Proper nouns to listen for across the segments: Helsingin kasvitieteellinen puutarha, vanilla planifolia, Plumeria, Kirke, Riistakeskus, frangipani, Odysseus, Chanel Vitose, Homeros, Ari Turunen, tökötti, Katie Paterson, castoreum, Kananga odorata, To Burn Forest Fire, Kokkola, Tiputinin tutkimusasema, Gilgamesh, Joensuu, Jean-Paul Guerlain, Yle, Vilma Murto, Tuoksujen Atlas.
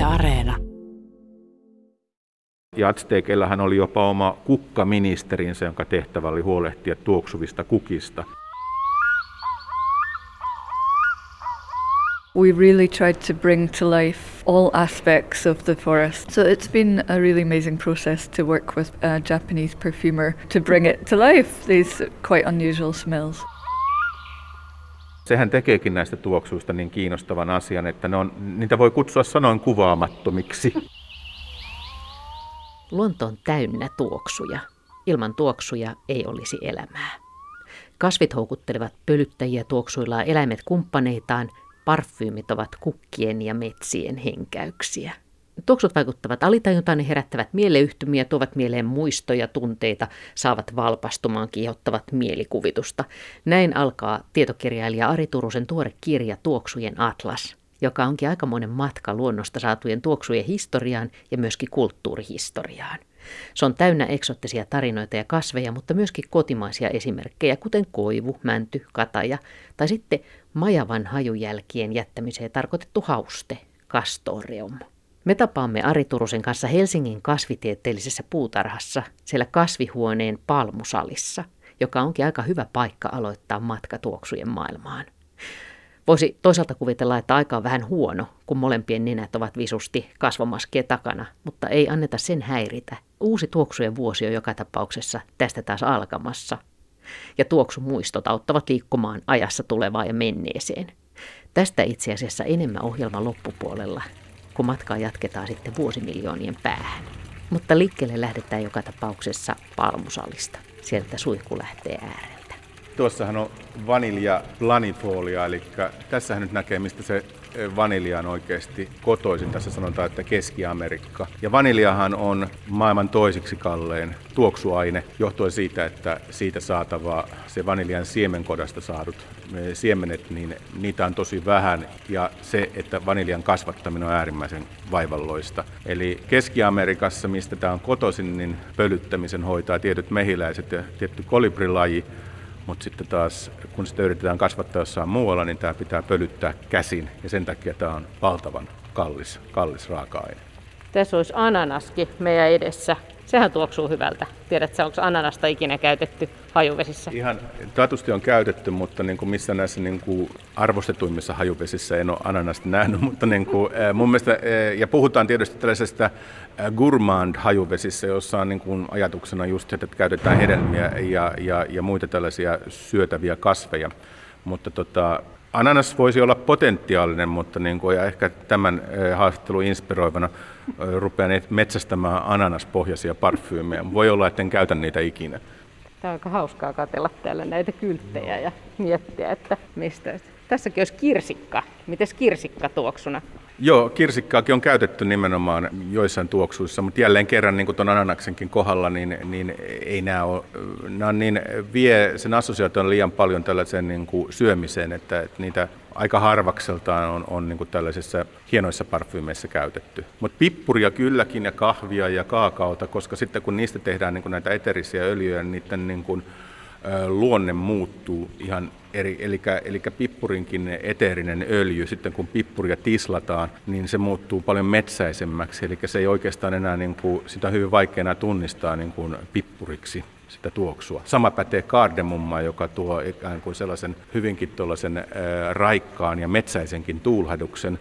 Yle Areena. Ja atsteekeillähän oli jopa oma kukkaministerinsä, jonka tehtävä oli huolehtia tuoksuvista kukista. We really tried to bring to life all aspects of the forest. So it's been a really amazing process to work with a Japanese perfumer to bring it to life, these quite unusual smells. Sehän tekeekin näistä tuoksuista niin kiinnostavan asian, että niitä voi kutsua sanoin kuvaamattomiksi. Luonto on täynnä tuoksuja. Ilman tuoksuja ei olisi elämää. Kasvit houkuttelevat pölyttäjiä tuoksuillaan eläimet kumppaneitaan. Parfyymit ovat kukkien ja metsien henkäyksiä. Tuoksut vaikuttavat alitajuntaan, ne herättävät mieleyhtymiä, tuovat mieleen muistoja, tunteita, saavat valpastumaan, kiihottavat mielikuvitusta. Näin alkaa tietokirjailija Ari Turusen tuore kirja Tuoksujen Atlas, joka onkin aikamoinen matka luonnosta saatujen tuoksujen historiaan ja myöskin kulttuurihistoriaan. Se on täynnä eksoottisia tarinoita ja kasveja, mutta myöskin kotimaisia esimerkkejä, kuten koivu, mänty, kataja tai sitten majavan hajujälkien jättämiseen tarkoitettu hauste, kastoreum. Me tapaamme Ari Turusen kanssa Helsingin kasvitieteellisessä puutarhassa, siellä kasvihuoneen palmusalissa, joka onkin aika hyvä paikka aloittaa matka tuoksujen maailmaan. Voisi toisaalta kuvitella, että aika on vähän huono, kun molempien nenät ovat visusti kasvomaskien takana, mutta ei anneta sen häiritä. Uusi tuoksujen vuosi on joka tapauksessa tästä taas alkamassa. Ja tuoksumuistot auttavat liikkumaan ajassa tulevaan ja menneeseen. Tästä itse asiassa enemmän ohjelman loppupuolella, kun matkaa jatketaan sitten vuosimiljoonien päähän. Mutta liikkeelle lähdetään joka tapauksessa palmusalista. Sieltä suihku lähtee äärelle. Tuossahan on vanilja planifolia, eli tässähän nyt näkee, mistä se vanilja on oikeasti kotoisin. Tässä sanotaan, että Keski-Amerikka. Ja vaniljahan on maailman toiseksi kallein tuoksuaine, johtuen siitä, että siitä saatava se vaniljan siemenkodasta saadut siemenet, niin niitä on tosi vähän. Ja se, että vaniljan kasvattaminen on äärimmäisen vaivalloista. Eli Keski-Amerikassa, mistä tämä on kotoisin, niin pölyttämisen hoitaa tietyt mehiläiset ja tietty kolibrilaji. Mutta sitten taas, kun sitä yritetään kasvattaa jossain muualla, niin tämä pitää pölyttää käsin. Ja sen takia tämä on valtavan kallis raaka-aine. Tässä olisi ananaskin meidän edessä. Sehän tuoksuu hyvältä. Tiedätkö, onko ananasta ikinä käytetty hajuvesissä? Ihan tatusti on käytetty, mutta niin kuin missä näissä niin kuin arvostetuimmissa hajuvesissä en ole ananasta nähnyt. Mutta niin kuin, mun mielestä, ja puhutaan tietysti tällaisesta gourmand-hajuvesissä, jossa on niin kuin ajatuksena just, että käytetään hedelmiä ja muita tällaisia syötäviä kasveja. Mutta ananas voisi olla potentiaalinen, mutta niin kuin, ja ehkä tämän haastattelun inspiroivana rupean metsästämään ananaspohjaisia parfyymejä. Voi olla, etten käytä niitä ikinä. Tämä on aika hauskaa katsella täällä näitä kylttejä ja miettiä, että mistä. Tässäkin olisi kirsikka. Mites kirsikka tuoksuna? Joo, kirsikkaakin on käytetty nimenomaan joissain tuoksuissa, mutta jälleen kerran niin kuin tuon ananaksenkin kohdalla, niin ei nämä ole. Nämä niin vie sen assosiaation liian paljon tällaiseen niin kuin syömiseen, että niitä aika harvakseltaan on niin kuin tällaisissa hienoissa parfyymeissä käytetty. Mutta pippuria kylläkin ja kahvia ja kaakaota, koska sitten kun niistä tehdään niin kuin näitä eterisiä öljyjä, niin niiden niin kuin luonne muuttuu ihan eri, eli pippurinkin eteerinen öljy, sitten kun pippuria tislataan, niin se muuttuu paljon metsäisemmäksi, eli se ei oikeastaan enää, niin kuin, sitä on hyvin vaikea enää tunnistaa niin kuin pippuriksi sitä tuoksua. Sama pätee kardemummaa, joka tuo ikään kuin sellaisen hyvinkin tuollaisen raikkaan ja metsäisenkin tuulhaduksen,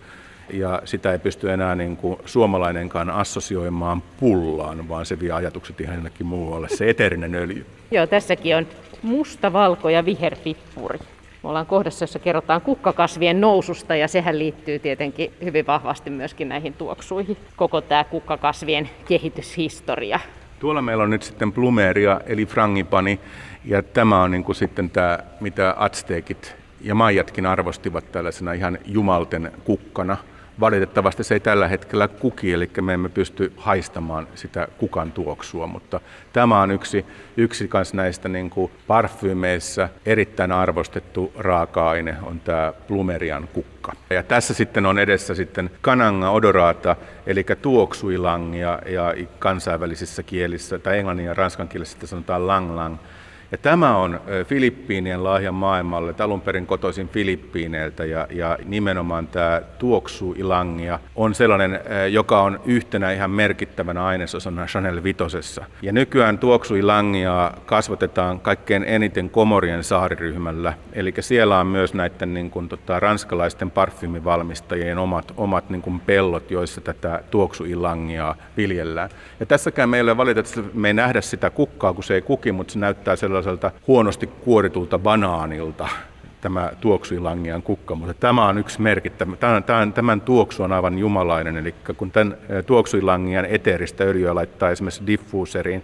ja sitä ei pysty enää niin kuin suomalainenkaan assosioimaan pullaan, vaan se vie ajatukset ihan jonnekin muualle, se eteerinen öljy. Joo, tässäkin on musta, valko ja viherpippuri. Me ollaan kohdassa, jossa kerrotaan kukkakasvien noususta, ja sehän liittyy tietenkin hyvin vahvasti myöskin näihin tuoksuihin. Koko tämä kukkakasvien kehityshistoria. Tuolla meillä on nyt sitten plumeria, eli frangipani, ja tämä on niin kuin sitten tämä, mitä atsteekit ja maijatkin arvostivat tällaisena ihan jumalten kukkana. Valitettavasti se ei tällä hetkellä kuki, eli me emme pysty haistamaan sitä kukan tuoksua, mutta tämä on yksi kans näistä niin kuin parfyymeissä erittäin arvostettu raaka-aine on tämä plumerian kukka. Ja tässä sitten on edessä sitten kananga odorata, eli tuoksuilangia ja kansainvälisissä kielissä, tai englannin ja ranskan kielessä sitä sanotaan lang lang. Ja tämä on Filippiinien lahja maailmalle, alun perin kotoisin Filippiineiltä, ja nimenomaan tämä tuoksuilangia on sellainen, joka on yhtenä ihan merkittävänä ainesosana Chanel Vitosessa. Ja nykyään tuoksuilangia kasvatetaan kaikkein eniten Komorien saariryhmällä, eli siellä on myös näiden niin kuin, ranskalaisten parfyymivalmistajien omat niin kuin pellot, joissa tätä tuoksuilangiaa viljellään. Ja tässäkään meillä valitettavasti me ei nähdä sitä kukkaa, kun se ei kuki, mutta se näyttää sellaiselta huonosti kuoritulta banaanilta, tämä tuoksuilangian kukka, mutta tämä on yksi merkittävä. Tämän tuoksu on aivan jumalainen, eli kun tämän tuoksuilangian eteeristä öljyä laittaa esimerkiksi diffuuseriin,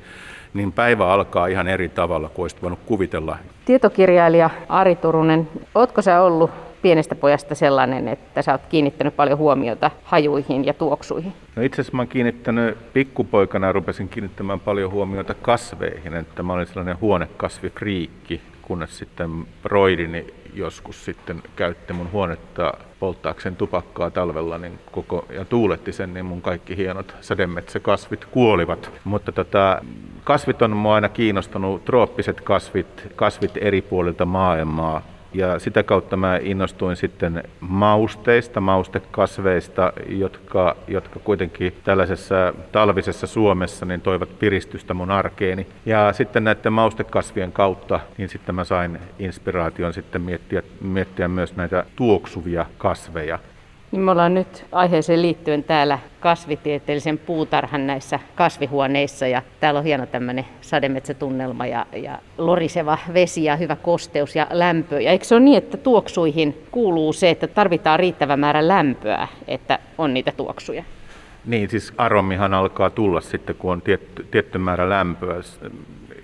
niin päivä alkaa ihan eri tavalla kuin olisit voinut kuvitella. Tietokirjailija Ari Turunen, ootko sä ollut pienestä pojasta sellainen, että sä oot kiinnittänyt paljon huomiota hajuihin ja tuoksuihin? No itse asiassa mä oon kiinnittänyt, pikkupoikana rupesin kiinnittämään paljon huomiota kasveihin, että mä olin sellainen huonekasvifriikki, kunnes sitten broidini joskus sitten käytti mun huonetta polttaakseen tupakkaa talvella niin ja tuuletti sen, niin mun kaikki hienot sademetsäkasvit kuolivat. Mutta kasvit on mua aina kiinnostanut, trooppiset kasvit eri puolilta maailmaa. Ja sitä kautta mä innostuin sitten maustekasveista, jotka kuitenkin tällaisessa talvisessa Suomessa niin toivat piristystä mun arkeeni. Ja sitten näiden maustekasvien kautta niin sitten mä sain inspiraation sitten miettiä myös näitä tuoksuvia kasveja. Me ollaan nyt aiheeseen liittyen täällä kasvitieteellisen puutarhan näissä kasvihuoneissa, ja täällä on hieno tämmöinen sademetsätunnelma ja loriseva vesi ja hyvä kosteus ja lämpö. Ja eikö se ole niin, että tuoksuihin kuuluu se, että tarvitaan riittävä määrä lämpöä, että on niitä tuoksuja? Niin, siis aromihan alkaa tulla sitten, kun on tietty määrä lämpöä.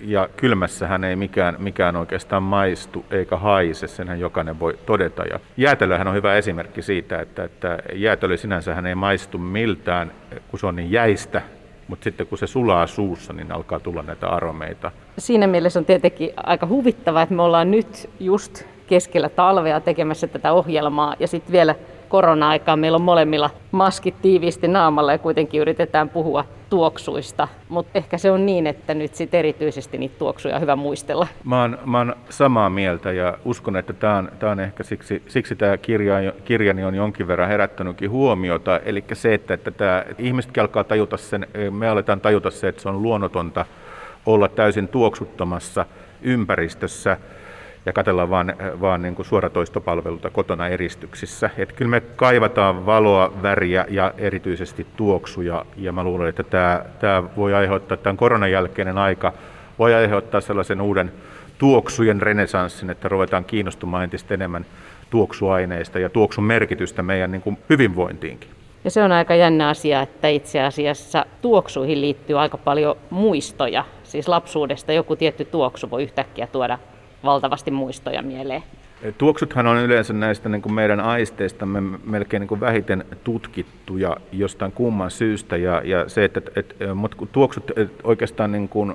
Ja kylmässähän ei mikään oikeastaan maistu eikä haise, senhän jokainen voi todeta. Ja jäätelöhän on hyvä esimerkki siitä, että jäätelö sinänsähän ei maistu miltään, kun se on niin jäistä, mutta sitten kun se sulaa suussa, niin alkaa tulla näitä aromeita. Siinä mielessä on tietenkin aika huvittavaa, että me ollaan nyt just keskellä talvea tekemässä tätä ohjelmaa, ja sitten vielä korona-aikaan meillä on molemmilla maskit tiiviisti naamalla ja kuitenkin yritetään puhua tuoksuista, mutta ehkä se on niin, että nyt sit erityisesti niitä tuoksuja on hyvä muistella. Mä oon samaa mieltä, ja uskon, että tää on ehkä siksi tämä kirjani on jonkin verran herättänytkin huomiota, eli se, että ihmisetkin alkaa tajuta sen, me aletaan tajuta se, että se on luonnotonta olla täysin tuoksuttomassa ympäristössä, ja katsellaan vaan niin kuin suoratoistopalveluita kotona eristyksissä. Et kyllä me kaivataan valoa, väriä ja erityisesti tuoksuja. Ja mä luulen, että tämä voi aiheuttaa, tämän koronan jälkeinen aika voi aiheuttaa sellaisen uuden tuoksujen renesanssin, että ruvetaan kiinnostumaan entistä enemmän tuoksuaineista ja tuoksun merkitystä meidän niin kuin hyvinvointiinkin. Ja se on aika jännä asia, että itse asiassa tuoksuihin liittyy aika paljon muistoja. Siis lapsuudesta joku tietty tuoksu voi yhtäkkiä tuoda valtavasti muistoja mieleen. Tuoksuthan on yleensä näistä niin kuin meidän aisteistamme melkein niin kuin vähiten tutkittuja jostain kumman syystä. Ja se, mutta tuoksut oikeastaan niin kuin,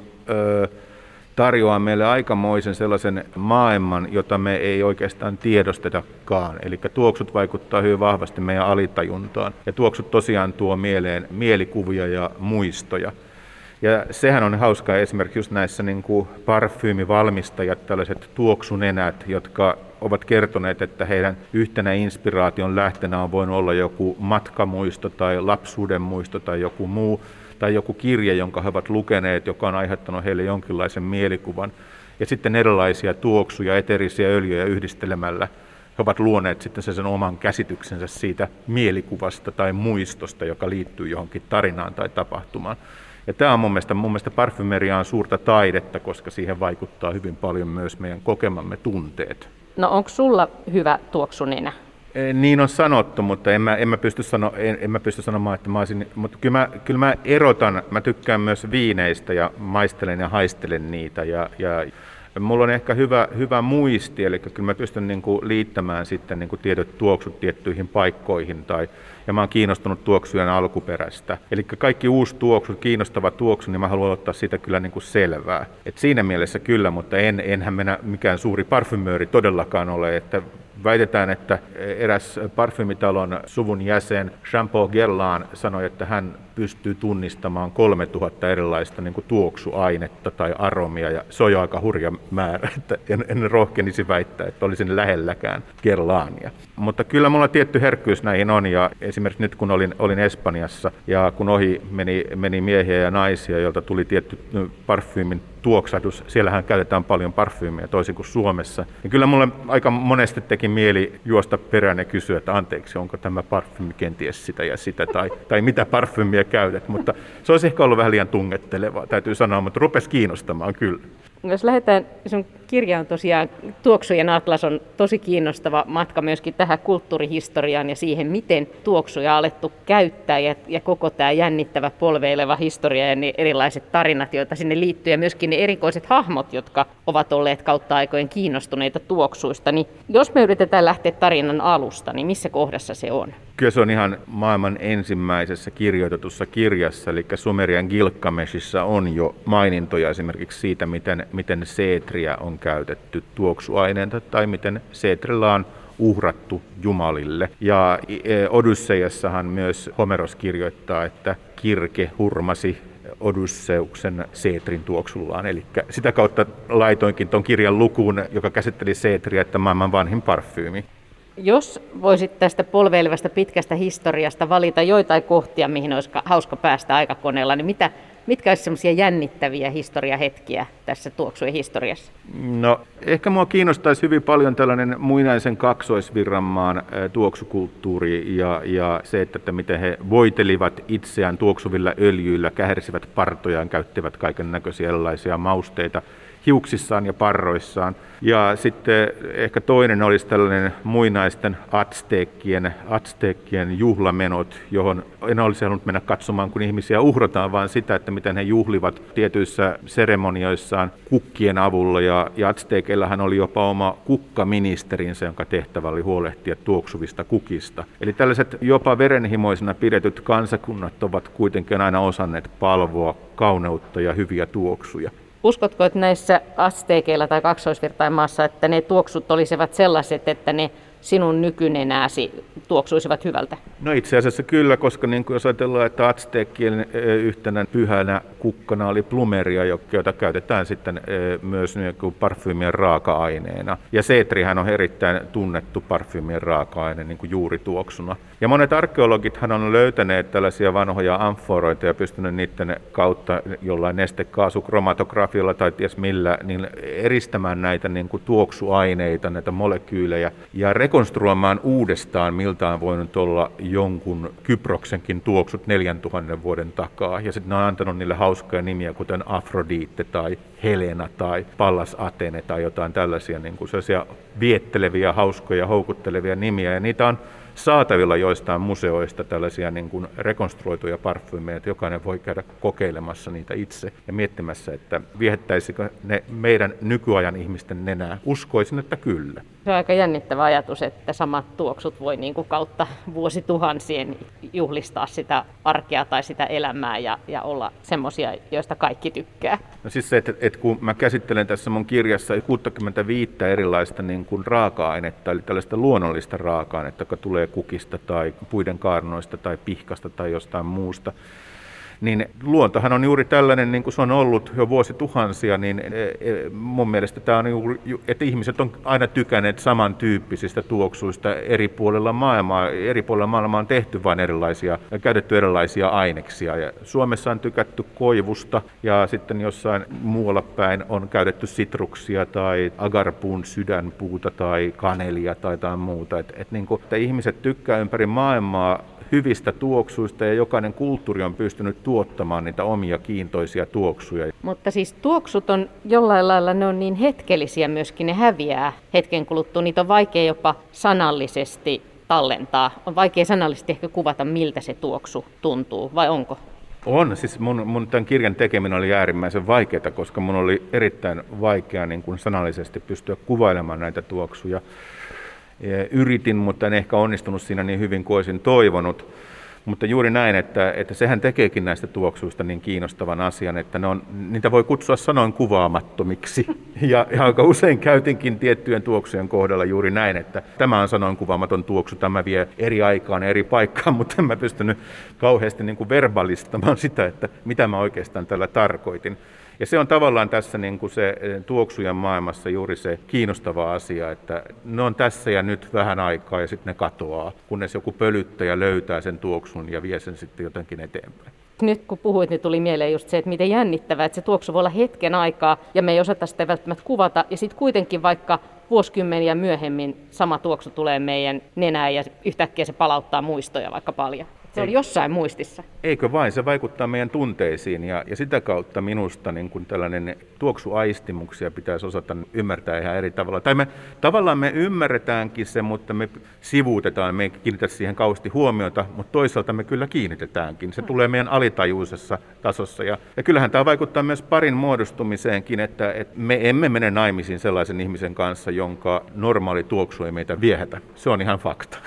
tarjoaa meille aikamoisen sellaisen maailman, jota me ei oikeastaan tiedostetakaan. Eli tuoksut vaikuttaa hyvin vahvasti meidän alitajuntaan. Ja tuoksut tosiaan tuo mieleen mielikuvia ja muistoja. Ja sehän on hauskaa esimerkiksi just näissä niin kuin parfyymivalmistajat, tällaiset tuoksunenät, jotka ovat kertoneet, että heidän yhtenä inspiraation lähtenä on voinut olla joku matkamuisto tai lapsuuden muisto tai joku muu, tai joku kirja, jonka he ovat lukeneet, joka on aiheuttanut heille jonkinlaisen mielikuvan. Ja sitten erilaisia tuoksuja, eteerisiä öljyjä yhdistelemällä he ovat luoneet sitten sen oman käsityksensä siitä mielikuvasta tai muistosta, joka liittyy johonkin tarinaan tai tapahtumaan. Ja tämä on mun mielestä parfymeria on suurta taidetta, koska siihen vaikuttaa hyvin paljon myös meidän kokemamme tunteet. No onko sulla hyvä tuoksunenä? Niin on sanottu, mutta en mä pysty sanomaan, että mä olisin, mutta kyllä mä erotan, mä tykkään myös viineistä ja maistelen ja haistelen niitä. Ja mulla on ehkä hyvä muisti, eli kyllä mä pystyn niin kuin liittämään sitten niin kuin tietyt tuoksut tiettyihin paikkoihin ja mä oon kiinnostunut tuoksujen alkuperästä. Eli kaikki uusi tuoksu, kiinnostava tuoksu, niin mä haluan ottaa siitä kyllä niin kuin selvää. Et siinä mielessä kyllä, mutta enhän minä mikään suuri parfymööri todellakaan ole, että Väitetään, että eräs parfymitalon suvun jäsen Jean-Paul Guerlain sanoi, että hän pystyy tunnistamaan 3000 erilaista niin kuin tuoksuainetta tai aromia, ja se on jo aika hurja määrä, että en rohkenisi väittää, että olisin lähelläkään Guerlainia. Mutta kyllä mulla tietty herkkyys näihin on, ja esimerkiksi nyt kun olin Espanjassa ja kun ohi meni miehiä ja naisia, joilta tuli tietty parfyymin tuoksahdus, siellähän käytetään paljon parfyymiä toisin kuin Suomessa, niin kyllä mulle aika monesti teki mieli juosta perään ja kysyä, että anteeksi, onko tämä parfyymi kenties sitä ja sitä, tai mitä parfyymiä käytät, mutta se olisi ehkä ollut vähän liian tungettelevaa, täytyy sanoa, mutta rupesi kiinnostamaan kyllä. Jos lähdetään, sun kirja on tosiaan, Tuoksujen Atlas on tosi kiinnostava matka myöskin tähän kulttuurihistoriaan ja siihen, miten tuoksuja on alettu käyttää ja koko tämä jännittävä polveileva historia ja ne erilaiset tarinat, joita sinne liittyy ja myöskin ne erikoiset hahmot, jotka ovat olleet kautta aikojen kiinnostuneita tuoksuista. Niin jos me yritetään lähteä tarinan alusta, niin missä kohdassa se on? Kyllä se on ihan maailman ensimmäisessä kirjoitetussa kirjassa, eli Sumerian Gilgameshissa on jo mainintoja esimerkiksi siitä, miten seetriä on käytetty tuoksuaineena tai miten seetrillä on uhrattu jumalille. Ja Odysseiassahan myös Homeros kirjoittaa, että Kirke hurmasi Odysseuksen seetrin tuoksullaan. Eli sitä kautta laitoinkin tuon kirjan lukuun, joka käsitteli seetriä, että maailman vanhin parfyymi. Jos voisit tästä polveilevästä pitkästä historiasta valita joitain kohtia, mihin olisi hauska päästä aikakoneella, niin mitkä olisivat semmoisia jännittäviä historiahetkiä tässä tuoksujen historiassa? No, ehkä minua kiinnostaisi hyvin paljon tällainen muinaisen kaksoisvirranmaan tuoksukulttuuri ja se, että miten he voitelivat itseään tuoksuvilla öljyillä, kähersivät partojaan, käyttivät kaiken näköisiä erilaisia mausteita hiuksissaan ja parroissaan. Ja sitten ehkä toinen olisi tällainen muinaisten atsteekkien juhlamenot, johon en olisi halunnut mennä katsomaan, kun ihmisiä uhrataan, vaan sitä, että miten he juhlivat tietyissä seremonioissaan kukkien avulla. Ja atsteekeillahan oli jopa oma kukkaministerinsä, jonka tehtävä oli huolehtia tuoksuvista kukista. Eli tällaiset jopa verenhimoisina pidetyt kansakunnat ovat kuitenkin aina osanneet palvoa kauneutta ja hyviä tuoksuja. Uskotko, että näissä asteikeilla tai kaksoisvirtaimaassa, että ne tuoksut olisivat sellaiset, että ne sinun nykynenäsi tuoksuisivat hyvältä? No itse asiassa kyllä, koska niin kuin jos ajatellaan, että atsteekkien yhtenä pyhänä kukkana oli plumeria, jota käytetään sitten myös parfyymien raaka-aineena. Ja seetrihän on erittäin tunnettu parfyymien raaka-aine niin kuin juurituoksuna. Ja monet arkeologithan on löytäneet tällaisia vanhoja amforoita ja pystyneet niiden kautta jollain nestekaasukromatografialla tai ties millä niin eristämään näitä niin kuin tuoksuaineita, näitä molekyylejä ja rekonstruoimaan uudestaan, miltä on voinut olla jonkun Kyproksenkin tuoksut 4000 vuoden takaa. Ja sitten ne on antanut niille hauskoja nimiä, kuten Afrodite tai Helena tai Pallas Atene tai jotain tällaisia niin kuin sellaisia vietteleviä, hauskoja, houkuttelevia nimiä. Ja niitä on saatavilla joistain museoista tällaisia niin kuin rekonstruoituja parfyymeja, että jokainen voi käydä kokeilemassa niitä itse ja miettimässä, että viehettäisikö ne meidän nykyajan ihmisten nenää. Uskoisin, että kyllä. Se on aika jännittävä ajatus, että samat tuoksut voi niin kuin kautta vuosituhansien juhlistaa sitä arkea tai sitä elämää ja olla semmoisia, joista kaikki tykkää. No siis se, että kun mä käsittelen tässä mun kirjassa 65 erilaista niin kuin raaka-ainetta, eli tällaista luonnollista raaka-ainetta, joka tulee kukista tai puiden kaarnoista tai pihkasta tai jostain muusta, niin luontohan on juuri tällainen, niin kuin se on ollut jo vuosituhansia, niin mun mielestä tämä on juuri, että ihmiset on aina tykänneet samantyyppisistä tuoksuista eri puolilla maailmaa. Eri puolilla maailmaa on tehty vain käytetty erilaisia aineksia. Ja Suomessa on tykätty koivusta ja sitten jossain muualla päin on käytetty sitruksia tai agarpuun sydänpuuta tai kanelia tai jotain muuta. Että ihmiset tykkää ympäri maailmaa hyvistä tuoksuista ja jokainen kulttuuri on pystynyt tuottamaan niitä omia kiintoisia tuoksuja. Mutta siis tuoksut on jollain lailla, ne on niin hetkellisiä myöskin, ne häviää hetken kuluttua. Niitä on vaikea jopa sanallisesti tallentaa. On vaikea sanallisesti ehkä kuvata, miltä se tuoksu tuntuu, vai onko? On. Siis mun tämän kirjan tekeminen oli äärimmäisen vaikeaa, koska mun oli erittäin vaikea niin kuin sanallisesti pystyä kuvailemaan näitä tuoksuja. Yritin, mutta en ehkä onnistunut siinä niin hyvin kuin olisin toivonut. Mutta juuri näin, että sehän tekeekin näistä tuoksuista niin kiinnostavan asian, että niitä voi kutsua sanoin kuvaamattomiksi. Ja aika usein käytinkin tiettyjen tuoksujen kohdalla juuri näin, että tämä on sanoin kuvaamaton tuoksu, tämä vie eri aikaan eri paikkaan, mutta en mä pystynyt kauheasti niin kuin verbalistamaan sitä, että mitä mä oikeastaan tällä tarkoitin. Ja se on tavallaan tässä niin kuin se tuoksujen maailmassa juuri se kiinnostava asia, että ne on tässä ja nyt vähän aikaa ja sitten ne katoaa, kunnes joku pölyttäjä löytää sen tuoksun ja vie sen sitten jotenkin eteenpäin. Nyt kun puhuit, niin tuli mieleen just se, että miten jännittävää, että se tuoksu voi olla hetken aikaa ja me ei osata sitä välttämättä kuvata. Ja sitten kuitenkin vaikka vuosikymmeniä myöhemmin sama tuoksu tulee meidän nenään ja yhtäkkiä se palauttaa muistoja vaikka paljon. Se oli jossain muistissa. Eikö vain, se vaikuttaa meidän tunteisiin ja sitä kautta minusta niin kun tällainen tuoksuaistimuksia pitäisi osata ymmärtää ihan eri tavalla. Tai me ymmärretäänkin se, mutta me sivuutetaan, me ei kiinnitä siihen kauheasti huomiota, mutta toisaalta me kyllä kiinnitetäänkin. Se tulee meidän alitajuisessa tasossa ja kyllähän tämä vaikuttaa myös parin muodostumiseenkin, että me emme mene naimisiin sellaisen ihmisen kanssa, jonka normaali tuoksu ei meitä viehätä. Se on ihan fakta.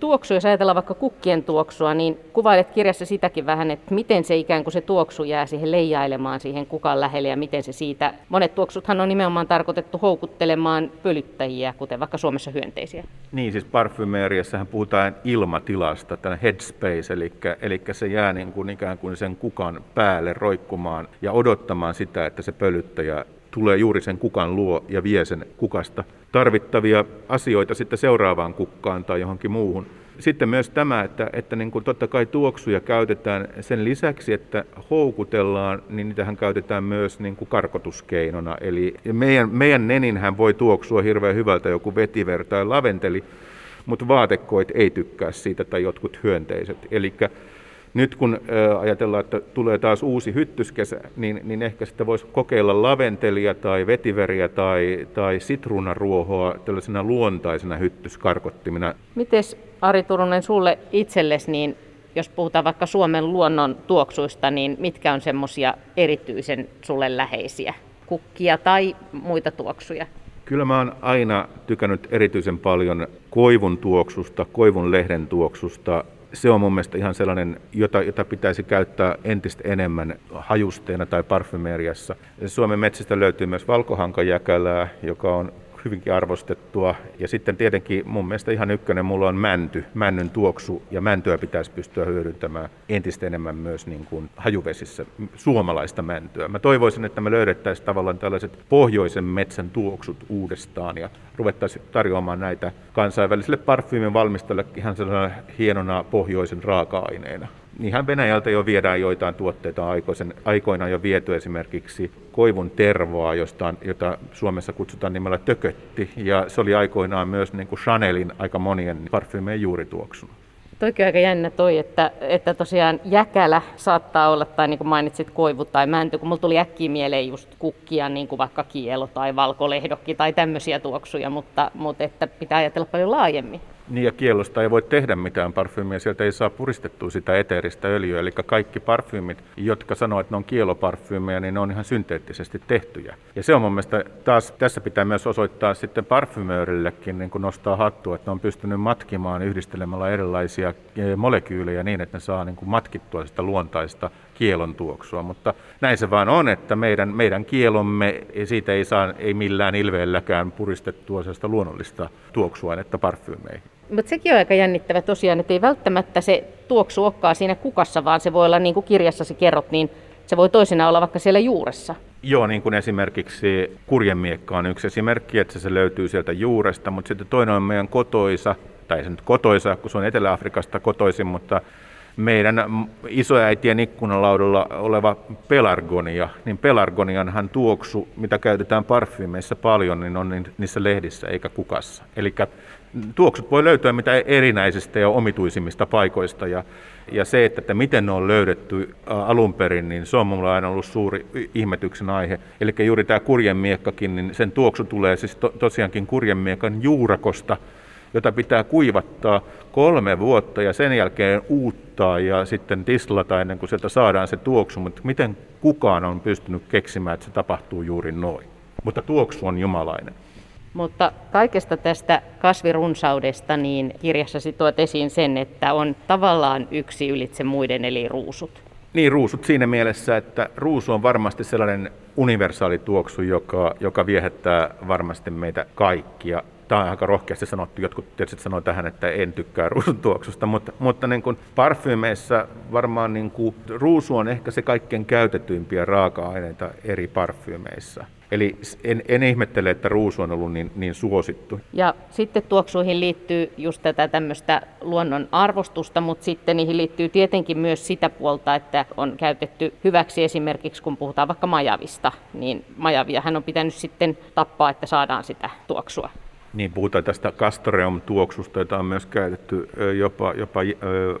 Tuoksu, jos ajatellaan vaikka kukkien tuoksua, niin kuvailet kirjassa sitäkin vähän, että miten se ikään kuin se tuoksu jää siihen leijailemaan siihen kukan lähelle ja miten se siitä... Monet tuoksuthan on nimenomaan tarkoitettu houkuttelemaan pölyttäjiä, kuten vaikka Suomessa hyönteisiä. Niin, siis parfymeeriassahan puhutaan ilmatilasta, tämän headspace, eli se jää niin kuin ikään kuin sen kukan päälle roikkumaan ja odottamaan sitä, että se pölyttäjä tulee juuri sen kukan luo ja vie sen kukasta tarvittavia asioita sitten seuraavaan kukkaan tai johonkin muuhun. Sitten myös tämä, että niin kuin totta kai tuoksuja käytetään sen lisäksi, että houkutellaan, niin niitähän käytetään myös niin kuin karkotuskeinona. Eli meidän neninhän voi tuoksua hirveän hyvältä joku vetiver tai laventeli, mutta vaatekoit ei tykkää siitä tai jotkut hyönteiset. Elikkä nyt kun ajatellaan, että tulee taas uusi hyttyskesä, niin ehkä sitä voisi kokeilla laventelia tai vetiveriä tai sitruunaruohoa tällaisena luontaisena hyttyskarkottimina. Mites Ari Turunen sulle itsellesi, niin jos puhutaan vaikka Suomen luonnon tuoksuista, niin mitkä on semmoisia erityisen sulle läheisiä kukkia tai muita tuoksuja? Kyllä mä oon aina tykännyt erityisen paljon koivun tuoksusta, koivun lehden tuoksusta. Se on mun mielestä ihan sellainen, jota pitäisi käyttää entistä enemmän hajusteena tai parfymeriassa. Suomen metsistä löytyy myös valkohankajäkälää, joka on hyvinkin arvostettua. Ja sitten tietenkin mun mielestä ihan ykkönen mulla on mänty, männyn tuoksu. Ja mäntyä pitäisi pystyä hyödyntämään entistä enemmän myös niin kuin hajuvesissä, suomalaista mäntyä. Mä toivoisin, että me löydettäisiin tavallaan tällaiset pohjoisen metsän tuoksut uudestaan ja ruvettaisiin tarjoamaan näitä kansainvälisille parfyymin valmistajille ihan sellaisena hienona pohjoisen raaka-aineena. Niinhän Venäjältä jo viedään joitain tuotteita aikoinaan jo viety esimerkiksi koivun tervaa, jota Suomessa kutsutaan nimellä tökötti. Ja se oli aikoinaan myös niin kuin Chanelin aika monien parfyymien juurituoksuna. Toikin aika jännä toi, että tosiaan jäkälä saattaa olla, tai niin kuin mainitsit koivu tai mänty, kun mulla tuli äkkiä mieleen just kukkia, niin kuin vaikka kielo tai valkolehdokki tai tämmöisiä tuoksuja, mutta että pitää ajatella paljon laajemmin. Niin ja kielosta ei voi tehdä mitään parfyymia, sieltä ei saa puristettua sitä eteeristä öljyä, eli kaikki parfyymit, jotka sanoo, että ne on kieloparfyymejä, niin ne on ihan synteettisesti tehtyjä. Ja se on mun mielestä taas, tässä pitää myös osoittaa sitten parfymöörillekin, niin kun nostaa hattua, että ne on pystynyt matkimaan yhdistelemällä erilaisia molekyylejä niin, että ne saa niin kuin matkittua sitä luontaista kielon tuoksua, mutta näin se vaan on, että meidän kielomme, siitä ei millään ilveelläkään puristettua sellaista luonnollista tuoksuainetta parfyymeihin. Mutta sekin on aika jännittävä tosiaan, että ei välttämättä se tuoksu olekaan siinä kukassa, vaan se voi olla niin kuin kirjassasi kerrot, niin se voi toisinaan olla vaikka siellä juuressa. Joo, niin kuin esimerkiksi kurjemiekka on yksi esimerkki, että se löytyy sieltä juuresta, mutta sitten toinen on meidän kotoisa, tai se nyt kotoisa, kun se on Etelä-Afrikasta kotoisin, mutta meidän isoäitien ikkunalaudalla oleva pelargonia, niin pelargonianhan tuoksu, mitä käytetään parfyymeissa paljon, niin on niissä lehdissä eikä kukassa. Eli tuoksut voi löytyä mitä erinäisistä ja omituisimmista paikoista ja se, että miten ne on löydetty alun perin, niin se on minulle aina ollut suuri ihmetyksen aihe. Eli juuri tämä kurjemiekkakin, niin sen tuoksu tulee siis tosiaankin kurjemiekan juurakosta, jota pitää kuivattaa 3 vuotta ja sen jälkeen uuttaa ja sitten tislata ennen kuin sieltä saadaan se tuoksu. Mutta miten kukaan on pystynyt keksimään, että se tapahtuu juuri noin? Mutta tuoksu on jumalainen. Mutta kaikesta tästä kasvirunsaudesta niin kirjassasi tuot esiin sen, että on tavallaan yksi ylitse muiden, eli ruusut. Niin, ruusut siinä mielessä, että ruusu on varmasti sellainen universaali tuoksu, joka viehättää varmasti meitä kaikkia. Tämä on aika rohkeasti sanottu. Jotkut tietysti sanoo tähän, että en tykkää ruusun tuoksusta, mutta niin kuin parfyymeissä varmaan niin kuin ruusu on ehkä se kaikkein käytetyimpiä raaka-aineita eri parfyymeissä. Eli en ihmettele, että ruusu on ollut niin suosittu. Ja sitten tuoksuihin liittyy just tätä tämmöistä luonnon arvostusta, mutta sitten niihin liittyy tietenkin myös sitä puolta, että on käytetty hyväksi esimerkiksi, kun puhutaan vaikka majavista, niin majaviahan on pitänyt sitten tappaa, että saadaan sitä tuoksua. Niin, puhutaan tästä castoreum-tuoksusta, jota on myös käytetty jopa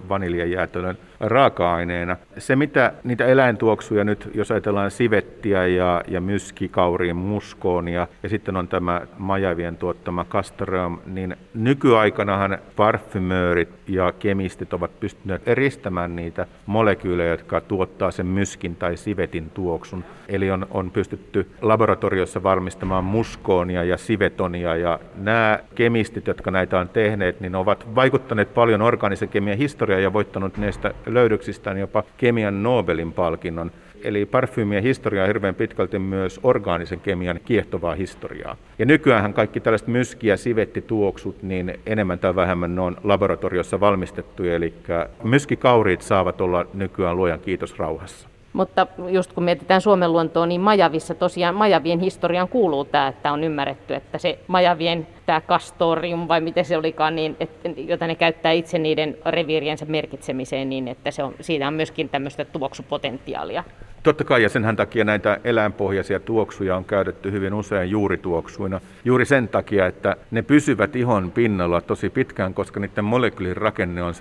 vaniljajäätelön raaka-aineena. Se, mitä niitä eläintuoksuja nyt, jos ajatellaan sivettiä ja myskikauriin muskoon ja sitten on tämä majavien tuottama castoreum, niin nykyaikanahan parfymöörit ja kemistit ovat pystyneet eristämään niitä molekyylejä, jotka tuottaa sen myskin tai sivetin tuoksun. Eli on pystytty laboratoriossa valmistamaan muskoonia ja sivetonia, ja nämä kemistit, jotka näitä on tehneet, niin ovat vaikuttaneet paljon orgaanisen kemian historiaan ja voittanut näistä löydöksistään jopa kemian Nobelin palkinnon. Eli parfyymien historia on hirveän pitkälti myös orgaanisen kemian kiehtovaa historiaa. Ja nykyäänhän kaikki tällaiset myski- ja sivettituoksut, niin enemmän tai vähemmän ne on laboratoriossa valmistettuja, eli myskikauriit saavat olla nykyään luojan kiitos rauhassa. Mutta just kun mietitään Suomen luontoa, niin majavissa tosiaan majavien historiaan kuuluu tämä, että on ymmärretty, että se majavien tämä kastorium vai miten se olikaan, niin, että, jota ne käyttää itse niiden reviiriensä merkitsemiseen, niin että se on, siinä on myöskin tämmöistä tuoksupotentiaalia. Totta kai, ja senhän takia näitä eläinpohjaisia tuoksuja on käytetty hyvin usein juurituoksuina. Juuri sen takia, että ne pysyvät ihon pinnalla tosi pitkään, koska niiden molekyylin rakenne on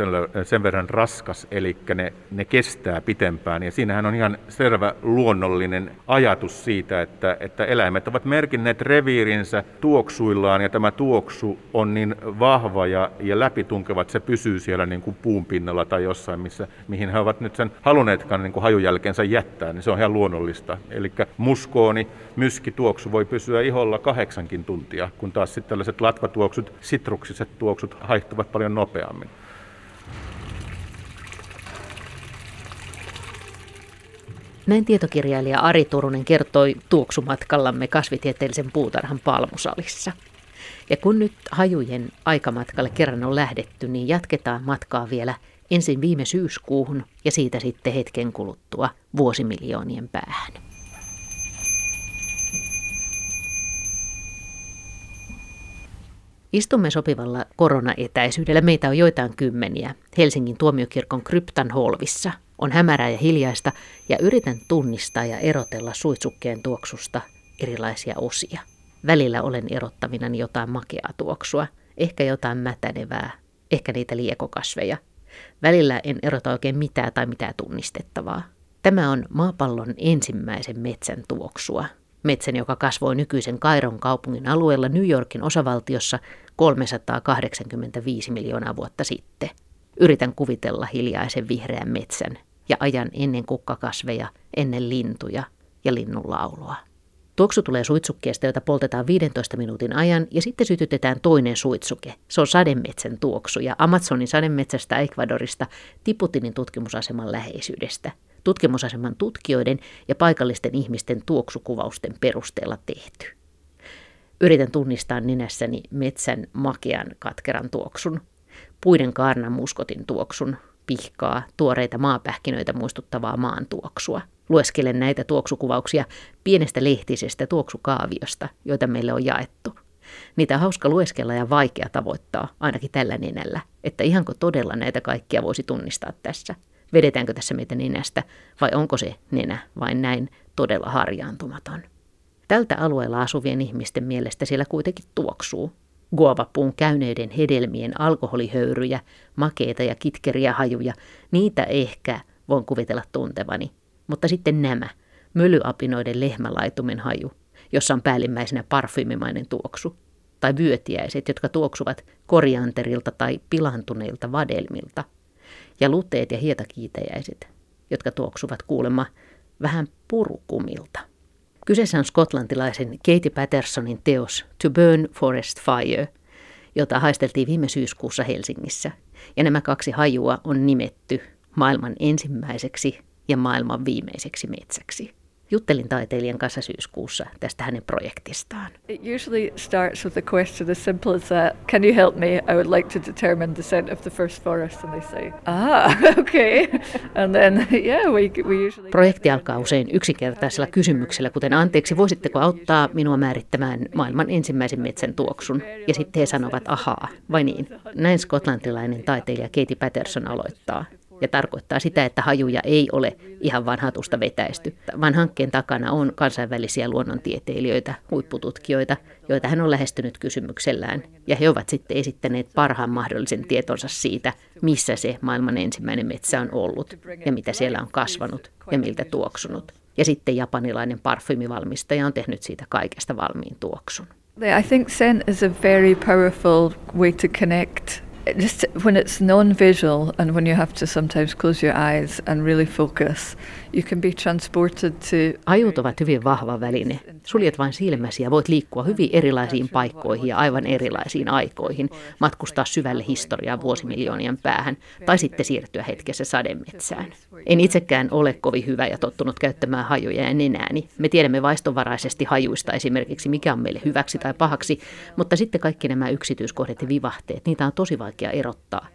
sen verran raskas, eli ne kestää pitempään. Ja siinähän on ihan selvä luonnollinen ajatus siitä, että eläimet ovat merkinneet reviirinsä tuoksuillaan, ja tämä tuoksu on niin vahva ja läpitunkeva, että se pysyy siellä niin kuin puun pinnalla tai jossain, mihin he ovat nyt sen halunneetkaan niin kuin hajujälkeensä jättää. Niin se on ihan luonnollista. Eli muskooni, myskituoksu voi pysyä iholla 8 tuntia, kun taas sitten tällaiset latvatuoksut, sitruksiset tuoksut haihtuvat paljon nopeammin. Näin tietokirjailija Ari Turunen kertoi tuoksumatkallamme kasvitieteellisen puutarhan palmusalissa. Ja kun nyt hajujen aikamatkalle kerran on lähdetty, niin jatketaan matkaa vielä ensin viime syyskuuhun ja siitä sitten hetken kuluttua vuosimiljoonien päähän. Istumme sopivalla koronaetäisyydellä. Meitä on joitain kymmeniä. Helsingin tuomiokirkon kryptan holvissa. On hämärää ja hiljaista ja yritän tunnistaa ja erotella suitsukkeen tuoksusta erilaisia osia. Välillä olen erottavinani jotain makeaa tuoksua, ehkä jotain mätänevää, ehkä niitä liekokasveja. Välillä en erota oikein mitään tai mitään tunnistettavaa. Tämä on maapallon ensimmäisen metsän tuoksua. Metsän, joka kasvoi nykyisen Kairon kaupungin alueella New Yorkin osavaltiossa 385 miljoonaa vuotta sitten. Yritän kuvitella hiljaisen vihreän metsän ja ajan ennen kukkakasveja, ennen lintuja ja linnunlaulua. Tuoksu tulee suitsukkeesta, jota poltetaan 15 minuutin ajan, ja sitten sytytetään toinen suitsuke. Se on sademetsän tuoksu, ja Amazonin sademetsästä Ecuadorista Tiputinin tutkimusaseman läheisyydestä. Tutkimusaseman tutkijoiden ja paikallisten ihmisten tuoksukuvausten perusteella tehty. Yritän tunnistaa nenässäni metsän makean katkeran tuoksun, puiden kaarnan muskotin tuoksun, pihkaa, tuoreita maapähkinöitä muistuttavaa maan tuoksua. Lueskelen näitä tuoksukuvauksia pienestä lehtisestä tuoksukaaviosta, joita meille on jaettu. Niitä on hauska lueskella ja vaikea tavoittaa, ainakin tällä nenällä, että ihanko todella näitä kaikkia voisi tunnistaa tässä. Vedetäänkö tässä meitä nenästä vai onko se nenä vain näin todella harjaantumaton? Tältä alueella asuvien ihmisten mielestä siellä kuitenkin tuoksuu. Guavapuun käyneiden hedelmien alkoholihöyryjä, makeita ja kitkeriä hajuja, niitä ehkä voin kuvitella tuntevani. Mutta sitten nämä, mölyapinoiden lehmälaitumen haju, jossa on päällimmäisenä parfyymimainen tuoksu, tai vyötiäiset, jotka tuoksuvat korianterilta tai pilantuneilta vadelmilta, ja luteet ja hietakiitäjäiset, jotka tuoksuvat kuulemma vähän purukumilta. Kyseessä on skotlantilaisen Katie Patersonin teos To Burn Forest Fire, jota haisteltiin viime syyskuussa Helsingissä. Ja nämä kaksi hajua on nimetty maailman ensimmäiseksi ja maailman viimeiseksi metsäksi. Juttelin taiteilijan kanssa syyskuussa tästä hänen projektistaan. It usually starts with a question as simple as can you help me? I would like to determine the scent of the first forest, and they say, okay. And then we usually. Projekti alkaa usein yksinkertaisella kysymyksellä, kuten anteeksi, voisitteko auttaa minua määrittämään maailman ensimmäisen metsän tuoksun? Ja sitten he sanovat ahaa, vai niin? Näin skotlantilainen taiteilija Katie Paterson aloittaa. Ja tarkoittaa sitä, että hajuja ei ole ihan vain hatusta vetäisty, vaan hankkeen takana on kansainvälisiä luonnontieteilijöitä, huippututkijoita, joita hän on lähestynyt kysymyksellään. Ja he ovat sitten esittäneet parhaan mahdollisen tietonsa siitä, missä se maailman ensimmäinen metsä on ollut, ja mitä siellä on kasvanut, ja miltä tuoksunut. Ja sitten japanilainen parfymivalmistaja on tehnyt siitä kaikesta valmiin tuoksun. I think scent is a very powerful way to connect. Just when it's non-visual and when you have to sometimes close your eyes and really focus, you can be transported to... Ajut ovat hyvin vahva väline. Suljet vain silmäsi ja voit liikkua hyvin erilaisiin paikkoihin ja aivan erilaisiin aikoihin, matkustaa syvälle historiaan vuosimiljoonien päähän tai sitten siirtyä hetkessä sademetsään. En itsekään ole kovin hyvä ja tottunut käyttämään hajuja ja nenääni. Me tiedämme vaistonvaraisesti hajuista esimerkiksi, mikä on meille hyväksi tai pahaksi, mutta sitten kaikki nämä yksityiskohdat ja vivahteet, niitä on tosi vaikea erottaa.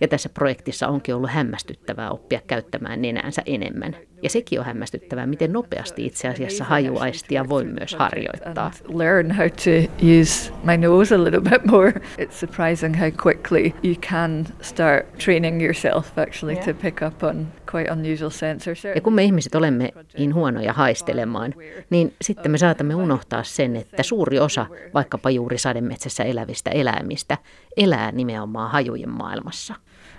Ja tässä projektissa onkin ollut hämmästyttävää oppia käyttämään nenäänsä enemmän. Ja sekin on hämmästyttävää, miten nopeasti itse asiassa hajuaistia voi myös harjoittaa. Learn how to use my nose a little bit more. It's surprising how quickly you can start training yourself actually to pick up on quite unusual scents. Ja kun me ihmiset olemme niin huonoja haistelemaan, niin sitten me saatamme unohtaa sen, että suuri osa vaikkapa juuri sademetsässä elävistä eläimistä elää nimenomaan hajujen maailmassa.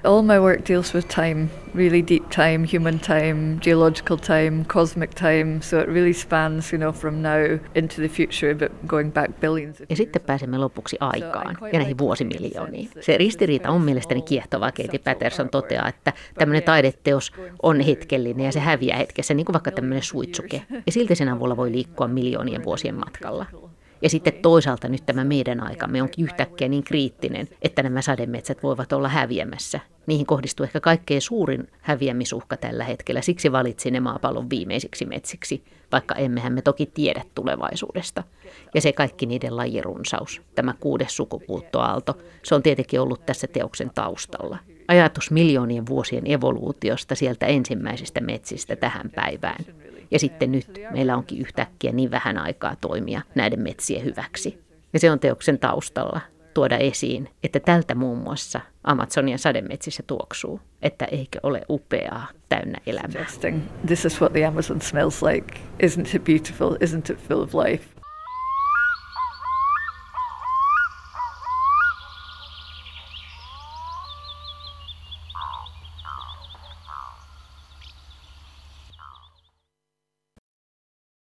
All my work deals with time, really deep time, human time, geological time, cosmic time, so it really spans, from now into the future, but going back billions. Ja sitten pääsemme lopuksi aikaan ja näihin vuosimiljooniin. Se ristiriita on mielestäni kiehtovaa. Katie Paterson toteaa, että tämmöinen taideteos on hetkellinen ja se häviää hetkessä, niin kuin vaikka tämmöinen suitsuke. Ja silti sen avulla voi liikkua miljoonien vuosien matkalla. Ja sitten toisaalta nyt tämä meidän aikamme onkin yhtäkkiä niin kriittinen, että nämä sademetsät voivat olla häviämässä. Niihin kohdistuu ehkä kaikkein suurin häviämisuhka tällä hetkellä, siksi valitsin ne maapallon viimeisiksi metsiksi, vaikka emmehän me toki tiedä tulevaisuudesta. Ja se kaikki niiden lajirunsaus, tämä 6. sukupuuttoaalto, se on tietenkin ollut tässä teoksen taustalla. Ajatus miljoonien vuosien evoluutiosta sieltä ensimmäisistä metsistä tähän päivään. Ja sitten nyt meillä onkin yhtäkkiä niin vähän aikaa toimia näiden metsien hyväksi. Ja se on teoksen taustalla tuoda esiin, että tältä muun muassa Amazonian sademetsissä tuoksuu, että eikö ole upeaa täynnä elämää. This is what the Amazon smells like. Isn't it beautiful? Isn't it full of life?